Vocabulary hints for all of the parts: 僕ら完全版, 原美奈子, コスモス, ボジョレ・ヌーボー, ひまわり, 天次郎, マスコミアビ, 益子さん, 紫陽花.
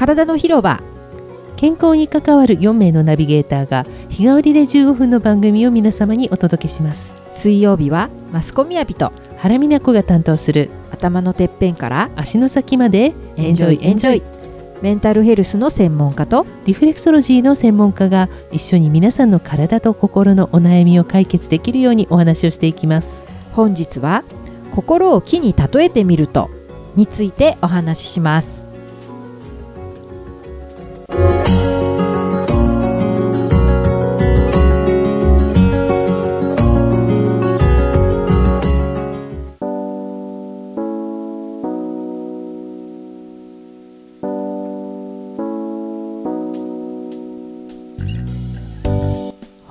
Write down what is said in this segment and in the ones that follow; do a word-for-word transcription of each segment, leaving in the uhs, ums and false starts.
体の広場、健康に関わるよんめいのナビゲーターが日替わりでじゅうごふんの番組を皆様にお届けします。水曜日はマスコミアビと原美奈子が担当する、頭のてっぺんから足の先までエンジョイエンジョイ、メンタルヘルスの専門家とリフレクソロジーの専門家が一緒に皆さんの体と心のお悩みを解決できるようにお話をしていきます。本日は心を木に例えてみるとについてお話しします。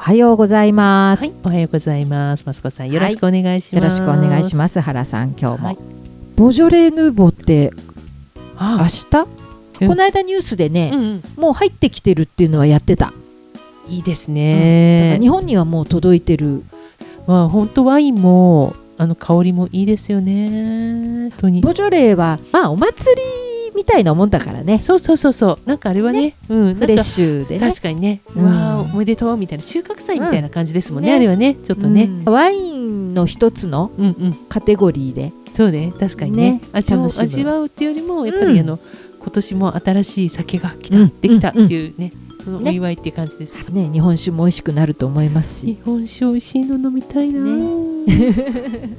おはようございます、はい、おはようございます。マスコさん、よろしくお願いします、はい、よろしくお願いします。原さん、今日も、はい、ボジョレ・ヌーボーって明日、うん、この間ニュースでね、うんうん、もう入ってきてるっていうのはやってた。いいですね、うん、日本にはもう届いてる、まあ、本当ワインもあの香りもいいですよね。本当にボジョレは、まあ、お祭りみたいなもんだからね。そうそうそうそう、なんかあれは ね, ね、うん、フレッシュでね、確かにね、うん、わおめでとうみたいな収穫祭みたいな感じですもん ね,、うん、ね、あれはねちょっとね、うん、ワインの一つのカテゴリーで、うんうん、そうね、確かに ね, ね味を味わうっていうよりもやっぱり、うん、あの今年も新しい酒が来た、うん、できたっていうね、うんうんうん、お祝いっていう感じです ね, ね。日本酒も美味しくなると思いますし、日本酒美味しいの飲みたいな、ね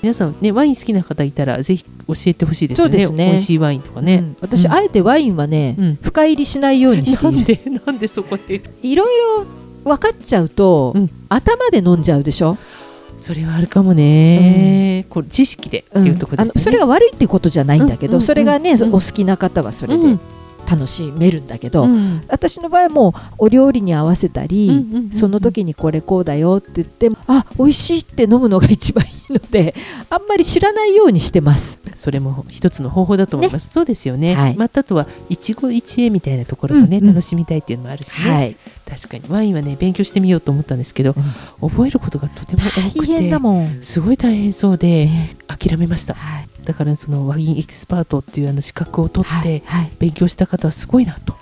皆さん、ね、ワイン好きな方いたらぜひ教えてほしいですよ ね, そうですね、美味しいワインとかね、うん、私、うん、あえてワインはね、うん、深入りしないようにしている。なんでなんでそこでいろいろ分かっちゃうと、うん、頭で飲んじゃうでしょ。それはあるかもね、うん、これ知識でっていうところですね、うん、あのそれが悪いってことじゃないんだけど、うんうんうん、それがね、うん、お好きな方はそれで、うん、楽しめるんだけど、うん、私の場合はもうお料理に合わせたり、うんうんうんうん、その時にこれこうだよって言って、あ、美味しいって飲むのが一番いいので、あんまり知らないようにしてます。それも一つの方法だと思います、ね、そうですよね、はい、またあとは一期一会みたいなところもね、うんうん、楽しみたいっていうのもあるしね、はい、確かにワインはね勉強してみようと思ったんですけど、うん、覚えることがとても多くて大変だもん、すごい大変そうで諦めました、はい。だからそのワインエキスパートっていうあの資格を取って勉強した方はすごいなと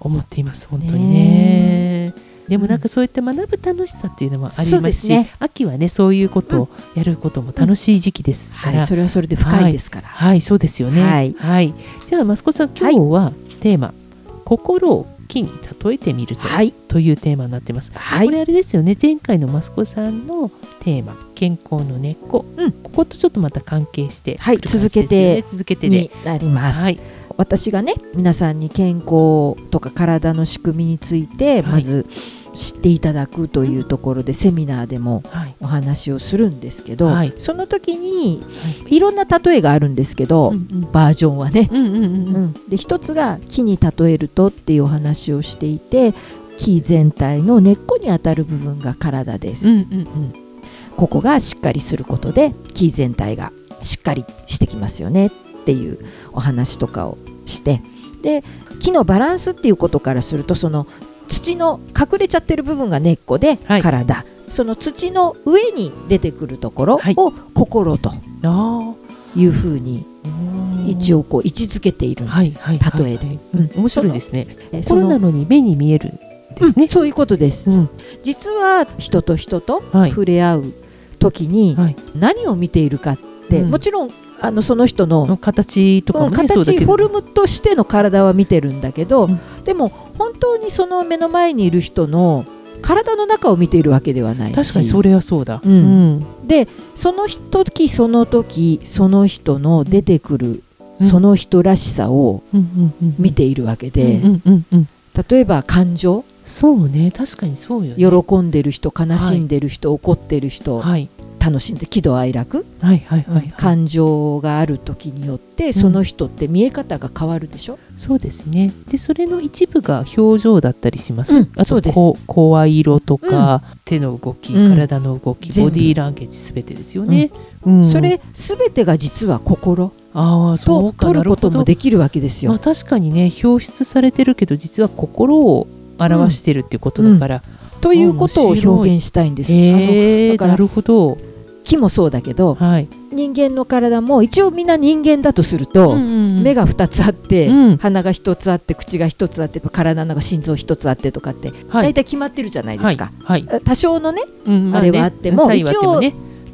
思っています、はいはい、本当に ね, ね。でもなんかそういった学ぶ楽しさっていうのもありますし、うん、秋はねそういうことをやることも楽しい時期ですから、うんうん、はい、それはそれで深いですから、はい、はい、そうですよね、はいはい、じゃあ益子さん、今日はテーマ、はい、心を木に例えてみると、はい、というテーマになってます、はい、これあれですよね、前回の益子さんのテーマ、健康の根っこ、うん、こことちょっとまた関係して、はい、続けて続けてになります、はい、私がね皆さんに健康とか体の仕組みについてまず知っていただくというところで、はい、セミナーでもお話をするんですけど、はい、その時に、はい、いろんな例えがあるんですけど、うんうん、バージョンはね、うんうんうんうん、で一つが木に例えるとっていうお話をしていて、木全体の根っこにあたる部分が体です、うんうんうん、ここがしっかりすることで木全体がしっかりしてきますよねっていうお話とかをして、で木のバランスっていうことからすると、その土の隠れちゃってる部分が根っこで体、はい、その土の上に出てくるところを心というふうに一応こう位置づけているんです、はいはいはい、例えで、うん、面白いですね。心なのに目に見えるですね、うん、そういうことです、うん、実は人と人と触れ合う時に何を見ているかって、うん、もちろんあのその人の形とかも、ね、形フォルムとしての体は見てるんだけど、うん、でも本当にその目の前にいる人の体の中を見ているわけではないし、確かにそれはそうだ、うんうん、でその時その時その人の出てくる、うん、その人らしさを見ているわけで、うんうんうん、例えば感情、そうね、確かにそうよね、喜んでる人、悲しんでる人、はい、怒ってる人、はい、楽しんで喜怒哀楽、はいはいはいはい、感情がある時によってその人って見え方が変わるでしょ、うん、そうですね。でそれの一部が表情だったりします、うん、あと声色とか、うん、手の動き、体の動き、うん、ボディーランゲージ、すべてですよね、うんうん、それすべてが実は心、あ、そうか、と取ることもできるわけですよ、まあ、確かにね、表出されてるけど実は心を表してるっていうことだから、うん、ということを表現したいんです。あのだからなるほど、木もそうだけど、はい、人間の体も一応みんな人間だとすると、うんうん、目がふたつあって、うん、鼻がひとつあって口がひとつあって体の中心臓ひとつあってとかって大体決まってるじゃないですか、はいはい、多少のね、うん、あれはあっても、まあね、一応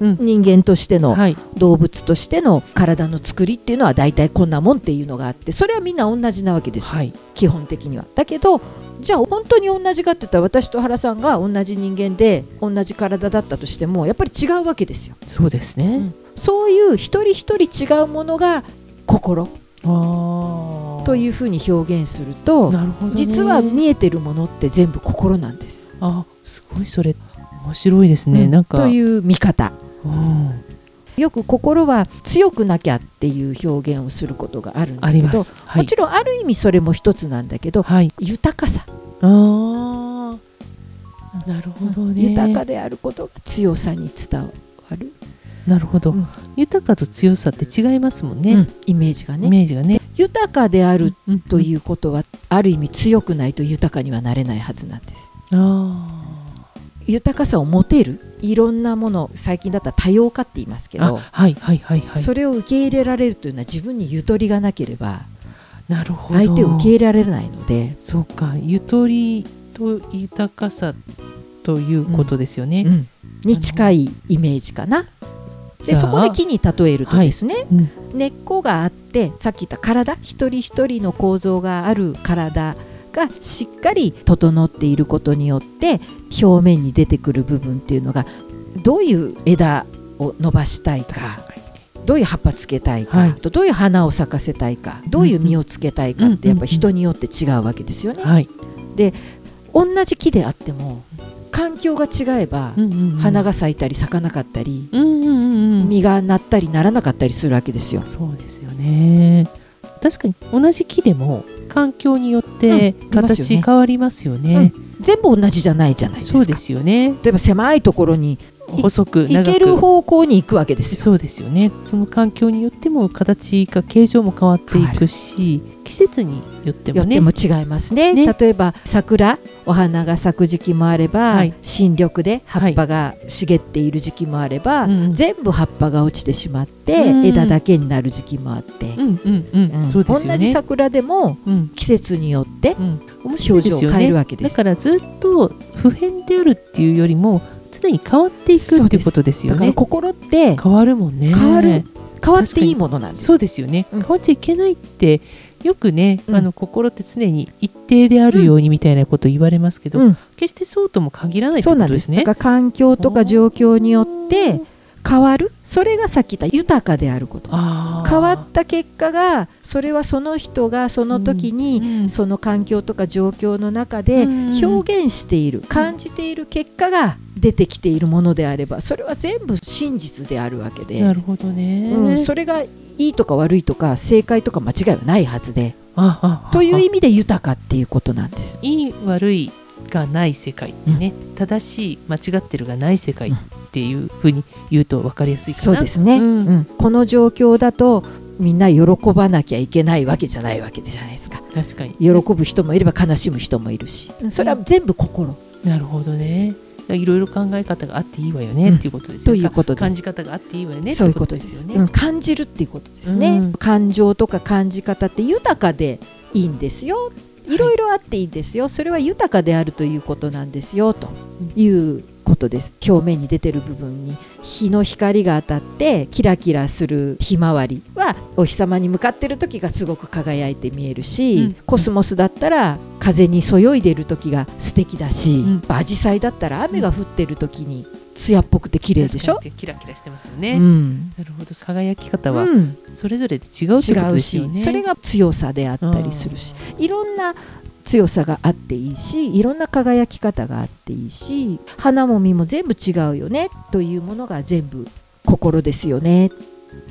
人間としての、うん、動物としての体の作りっていうのは大体こんなもんっていうのがあって、それはみんな同じなわけですよ、はい、基本的には。だけどじゃあ本当に同じかって言ったら、私と原さんが同じ人間で同じ体だったとしてもやっぱり違うわけですよ。そうですね、うん、そういう一人一人違うものが心あというふうに表現すると、なるほど、ね、実は見えてるものって全部心なんです。あ、すごいそれ面白いですね、うん、なんかという見方、うん、よく心は強くなきゃっていう表現をすることがあるんだけど、はい、もちろんある意味それも一つなんだけど、はい、豊かさ、あ、なるほどね、豊かであることが強さに伝わる。なるほど、うん、豊かと強さって違いますもんね、うん、イメージがね、イメージがね、豊かであるということは、うんうん、ある意味強くないと豊かにはなれないはずなんです。あ、豊かさを持てる、いろんなもの、最近だったら多様化って言いますけど、はいはいはいはい、それを受け入れられるというのは自分にゆとりがなければ、なるほど、相手を受け入れられないので、そうか、ゆとりと豊かさということですよね、うんうん、に近いイメージかな。でそこで木に例えるとですね、はい、うん、根っこがあって、さっき言った体、一人一人の構造がある体がしっかり整っていることによって、表面に出てくる部分っていうのが、どういう枝を伸ばしたいか、どういう葉っぱつけたいか、はい、とどういう花を咲かせたいか、どういう実をつけたいかって、やっぱり人によって違うわけですよね、はい、で同じ木であっても環境が違えば、うんうんうん、花が咲いたり咲かなかったり、うんうんうん、実がなったりならなかったりするわけですよ。そうですよね、確かに同じ木でも環境によって形変わりますよね、うん、全部同じじゃないじゃないですか。そうですよね、例えば狭いところに細く長く行ける方向に行くわけですよ。そうですよね、その環境によっても形が形状も変わっていくし、季節によってもね、よっても違います ね, ね例えば桜、お花が咲く時期もあれば、はい、新緑で葉っぱが茂っている時期もあれば、はい、全部葉っぱが落ちてしまって、うん、枝だけになる時期もあって、うんうんうんうん、そうですよね、同じ桜でも、うん、季節によって、うん、面白いですよね、表情を変えるわけです。だからずっと不変であるっていうよりも常に変わっていくっていうことですよね。だから心って変わるもんね、変わる、変わっていいものなんです。そうですよね、変わっちゃいけないってよくね、うん、あの心って常に一定であるようにみたいなこと言われますけど、うん、決してそうとも限らないってことですね。そうなんです。だから環境とか状況によって変わる、それがさっき言った豊かであること、あ、変わった結果が、それはその人がその時に、うんうん、その環境とか状況の中で表現している、うん、感じている結果が出てきているものであれば、それは全部真実であるわけで、なるほどね、うん、それがいいとか悪いとか正解とか間違いはないはずで、ああああという意味で豊かっていうことなんです。いい悪いがない世界ってね、うん、正しい間違ってるがない世界っていうふうに言うと分かりやすいかな。そうですね、うんうん、この状況だとみんな喜ばなきゃいけないわけじゃないわけじゃないですか。確かに喜ぶ人もいれば悲しむ人もいるし、それは全部心、うん、なるほどね、いろいろ考え方があっていいわよねっていうことですよね、うん、感じ方があっていいわよね、そういうことですよね、うん、感じるっていうことですね、うん、感情とか感じ方って豊かでいいんですよ、いろいろあっていいんですよ、はい、それは豊かであるということなんですよということです。表面に出てる部分に日の光が当たってキラキラするひまわりは、お日様に向かってる時がすごく輝いて見えるし、うん、コスモスだったら風にそよいでる時が素敵だし、うん、紫陽花だったら雨が降ってる時に艶っぽくて綺麗でしょ。キラキラしてますよね、うん、なるほど、輝き方はそれぞれで違うってことですよね、違うし、それが強さであったりするし、いろんな強さがあっていいし、いろんな輝き方があっていいし、花も実も全部違うよねというものが全部心ですよね。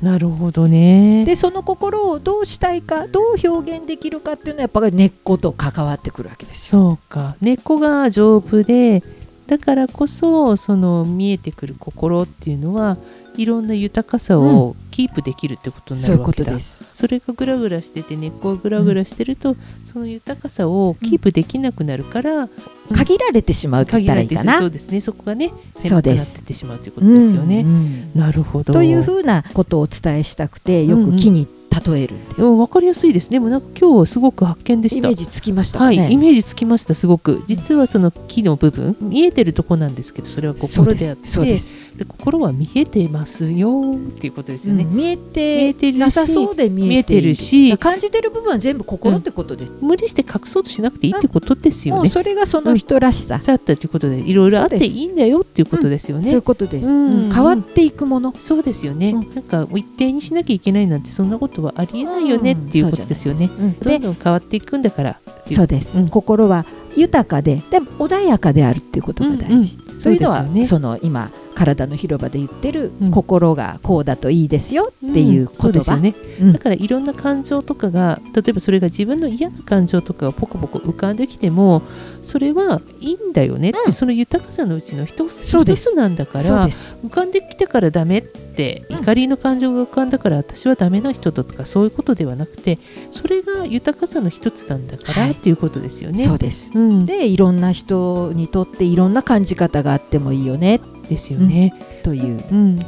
なるほどね。でその心をどうしたいか、どう表現できるかっていうのはやっぱり根っこと関わってくるわけですよ。そうか、根っこが丈夫でだからこそ、その見えてくる心っていうのはいろんな豊かさをキープできるってことになるわけだ、うん、そういうことです。それがグラグラしてて根っこがグラグラしてると、うん、その豊かさをキープできなくなるから、うん、限られてしまうって言ったらいいかな。そうですね、そこがね狭くなってしまうということですよね、うんうん、なるほどというふうなことをお伝えしたくてよく木に例えるんです、うんうん、分かりやすいですね。もうなんか今日はすごく発見でした。イメージつきましたかね、はい、イメージつきました。すごく実はその木の部分見えてるとこなんですけどそれは心であって、そうです、そうです。で心は見えてますよっていうことですよね、うん、見えてなさそうで見えてるし感じてる部分は全部心ってことです、うん、無理して隠そうとしなくていいってことですよね、うん、もうそれがその人らしさ、うん、さったっていうことでいろいろあっていいんだよっていうことですよね。そうです、うん、そういうことです、うん、変わっていくもの、そうですよね、うん、なんか一定にしなきゃいけないなんてそんなことはありえないよねっていうことですよね、うんうん、どんどん変わっていくんだからっていう、そうです、うん、心は豊かででも穏やかであるっていうことが大事、うんうん、そういうのはそうですよね、その今体の広場で言ってる、うん、心がこうだといいですよっていう言葉、うん、そうですよね、うん、だからいろんな感情とかが例えばそれが自分の嫌な感情とかがポコポコ浮かんできてもそれはいいんだよねって、うん、その豊かさのうちの一つ、一つなんだから浮かんできたからダメって、うん、怒りの感情が浮かんだから私はダメな人だとかそういうことではなくてそれが豊かさの一つなんだから、はい、っていうことですよね。そうです、うん、でいろんな人にとっていろんな感じ方があってもいいよねですよね、うん、という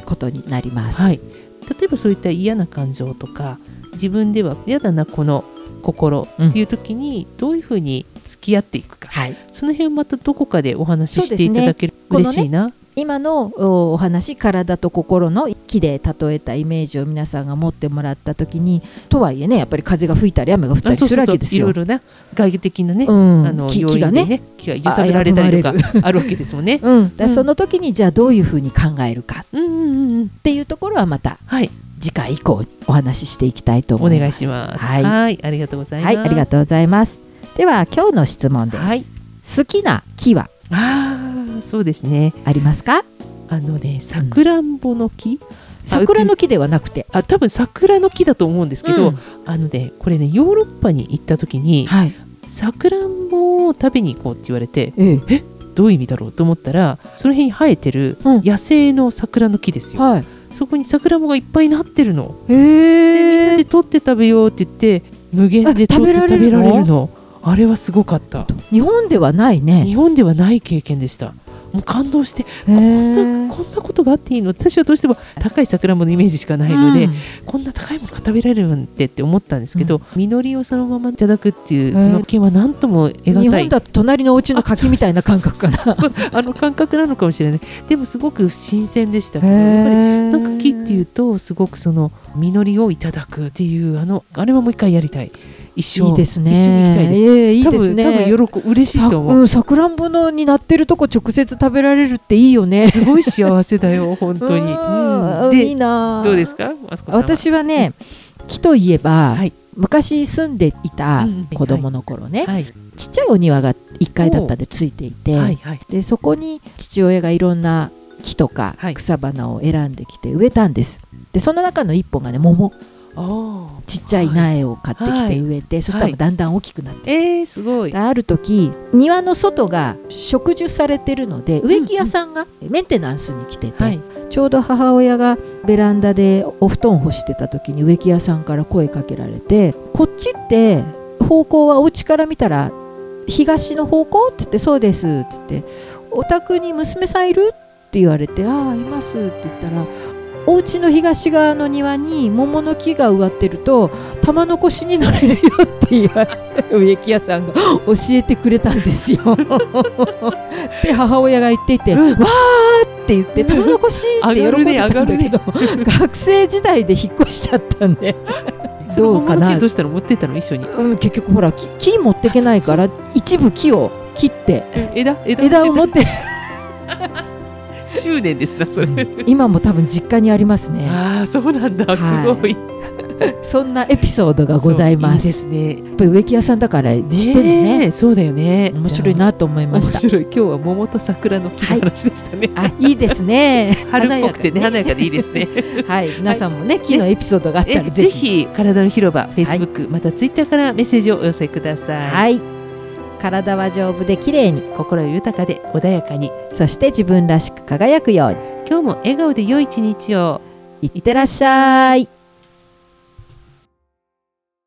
ことになります、うんはい、例えばそういった嫌な感情とか自分では嫌だなこの心っていう時にどういうふうに付き合っていくか、うん、その辺またどこかでお話ししていただけると、ね、嬉しいな。今のお話体と心の木で例えたイメージを皆さんが持ってもらった時にとはいえねやっぱり風が吹いたり雨が降ったりするわけですよ。そうそうそういろいろな外部的なね、うん、あの 木, 木がね木が揺さぶられたりとかあるわけですもんね、うん、だその時にじゃあどういうふうに考えるかっていうところはまた、はい、次回以降お話ししていきたいと思います。お願いします。はい、はい、ありがとうございます、はい、ありがとうございます。では今日の質問です、はい、好きな木はあそうですねありますか。あのねさくらんぼの木、うん、桜の木ではなくてあ多分桜の木だと思うんですけど、うん、あのねこれねヨーロッパに行った時に、はい、さくらんぼを食べに行こうって言われて、うん、えどういう意味だろうと思ったらその辺に生えてる野生の桜の木ですよ、うんはい、そこに桜もがいっぱいなってるのへーで取って食べようって言って無限で取って食べられるのあれはすごかった。日本ではないね日本ではない経験でした。もう感動してこんな、こんなことがあっていいの私はどうしても高い桜ものイメージしかないので、うん、こんな高いものが食べられるんでって思ったんですけど、うん、実りをそのままいただくっていうその件は何とも得難い日本だと隣のお家の柿みたいな感覚かなあの感覚なのかもしれない。でもすごく新鮮でしたけどやっぱりなんか木っていうとすごくその実りをいただくっていうあのあれはもう一回やりたい。一緒いいですね。一緒に行きたいです。えー、いいですね。多分、多分喜嬉しいと思う。さくらんぼのになってるとこ直接食べられるっていいよね。すごい幸せだよ本当に。うん、でいいな。どうですか、マスコさんは。私はね、木といえば、はい、昔住んでいた子供の頃ね、うんはいはい、ちっちゃいお庭がいっかいだったでついていて、はいはい、でそこに父親がいろんな木とか草花を選んできて植えたんです。でその中のいっぽんがね桃。ちっちゃい苗を買ってきて植えて、はい、そしたらだんだん大きくなって、はいえー、すごいある時庭の外が植樹されてるので植木屋さんがメンテナンスに来てて、うんうん、ちょうど母親がベランダでお布団干してた時に植木屋さんから声かけられてこっちって方向はお家から見たら東の方向って言ってそうですって言ってお宅に娘さんいるって言われてああいますって言ったらお家の東側の庭に桃の木が植わってると玉のこしになれるよって言われて植木屋さんが教えてくれたんですよって母親が言っていて、うん、わーって言って玉のこしって喜んでたんだけど、ねね、学生時代で引っ越しちゃったんでどうかな。その桃の木どうしたの持ってったの一緒に、うん、結局ほら 木, 木持ってけないから一部木を切って枝, 枝, 枝を持って執念ですなそれ、うん、今も多分実家にありますね。ああそうなんだ、はい、すごいそんなエピソードがございます。いいですね。やっぱり植木屋さんだからしてるね、ね、そうだよね。面白いなと思いました。面白い。今日は桃と桜の木の話でしたね、はい、あいいですね春っぽくてね華やかでいいですねはい皆さんもね、はい、木のエピソードがあったらぜひ体の広場 Facebook、はい、また Twitter からメッセージをお寄せください、はい。体は丈夫で綺麗に、心豊かで穏やかに、そして自分らしく輝くように。今日も笑顔で良い一日を。いってらっしゃい。